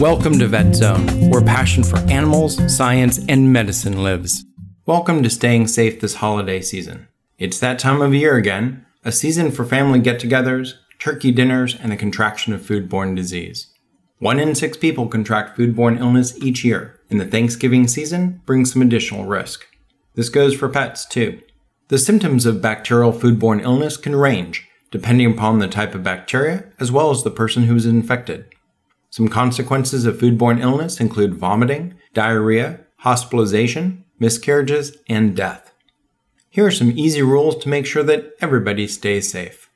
Welcome to VetZone, where passion for animals, science, and medicine lives. Welcome to staying safe this holiday season. It's that time of year again, a season for family get-togethers, turkey dinners, and the contraction of foodborne disease. 1 in 6 people contract foodborne illness each year, and the Thanksgiving season brings some additional risk. This goes for pets, too. The symptoms of bacterial foodborne illness can range, depending upon the type of bacteria, as well as the person who is infected. Some consequences of foodborne illness include vomiting, diarrhea, hospitalization, miscarriages, and death. Here are some easy rules to make sure that everybody stays safe.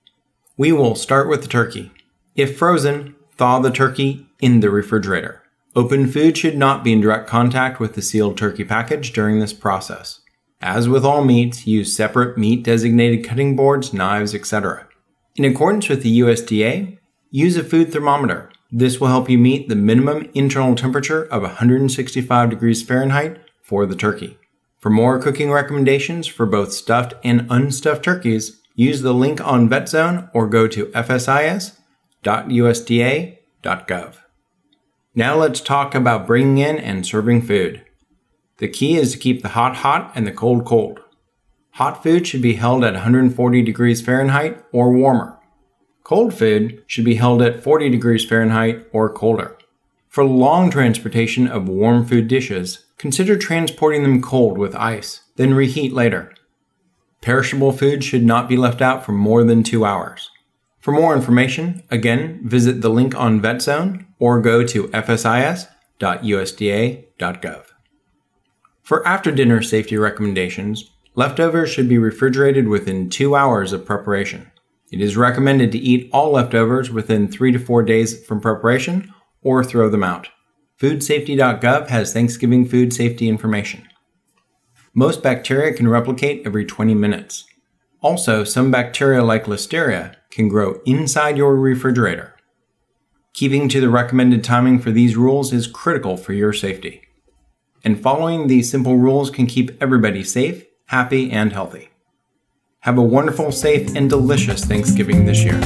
We will start with the turkey. If frozen, thaw the turkey in the refrigerator. Open food should not be in direct contact with the sealed turkey package during this process. As with all meats, use separate meat-designated cutting boards, knives, etc. In accordance with the USDA, use a food thermometer. This will help you meet the minimum internal temperature of 165 degrees Fahrenheit for the turkey. For more cooking recommendations for both stuffed and unstuffed turkeys, use the link on VetZone or go to fsis.usda.gov. Now let's talk about bringing in and serving food. The key is to keep the hot hot and the cold cold. Hot food should be held at 140 degrees Fahrenheit or warmer. Cold food should be held at 40 degrees Fahrenheit or colder. For long transportation of warm food dishes, consider transporting them cold with ice, then reheat later. Perishable food should not be left out for more than 2 hours. For more information, again, visit the link on VetZone or go to fsis.usda.gov. For after-dinner safety recommendations, leftovers should be refrigerated within 2 hours of preparation. It is recommended to eat all leftovers within 3 to 4 days from preparation or throw them out. FoodSafety.gov has Thanksgiving food safety information. Most bacteria can replicate every 20 minutes. Also, some bacteria like Listeria can grow inside your refrigerator. Keeping to the recommended timing for these rules is critical for your safety. And following these simple rules can keep everybody safe, happy, and healthy. Have a wonderful, safe, and delicious Thanksgiving this year.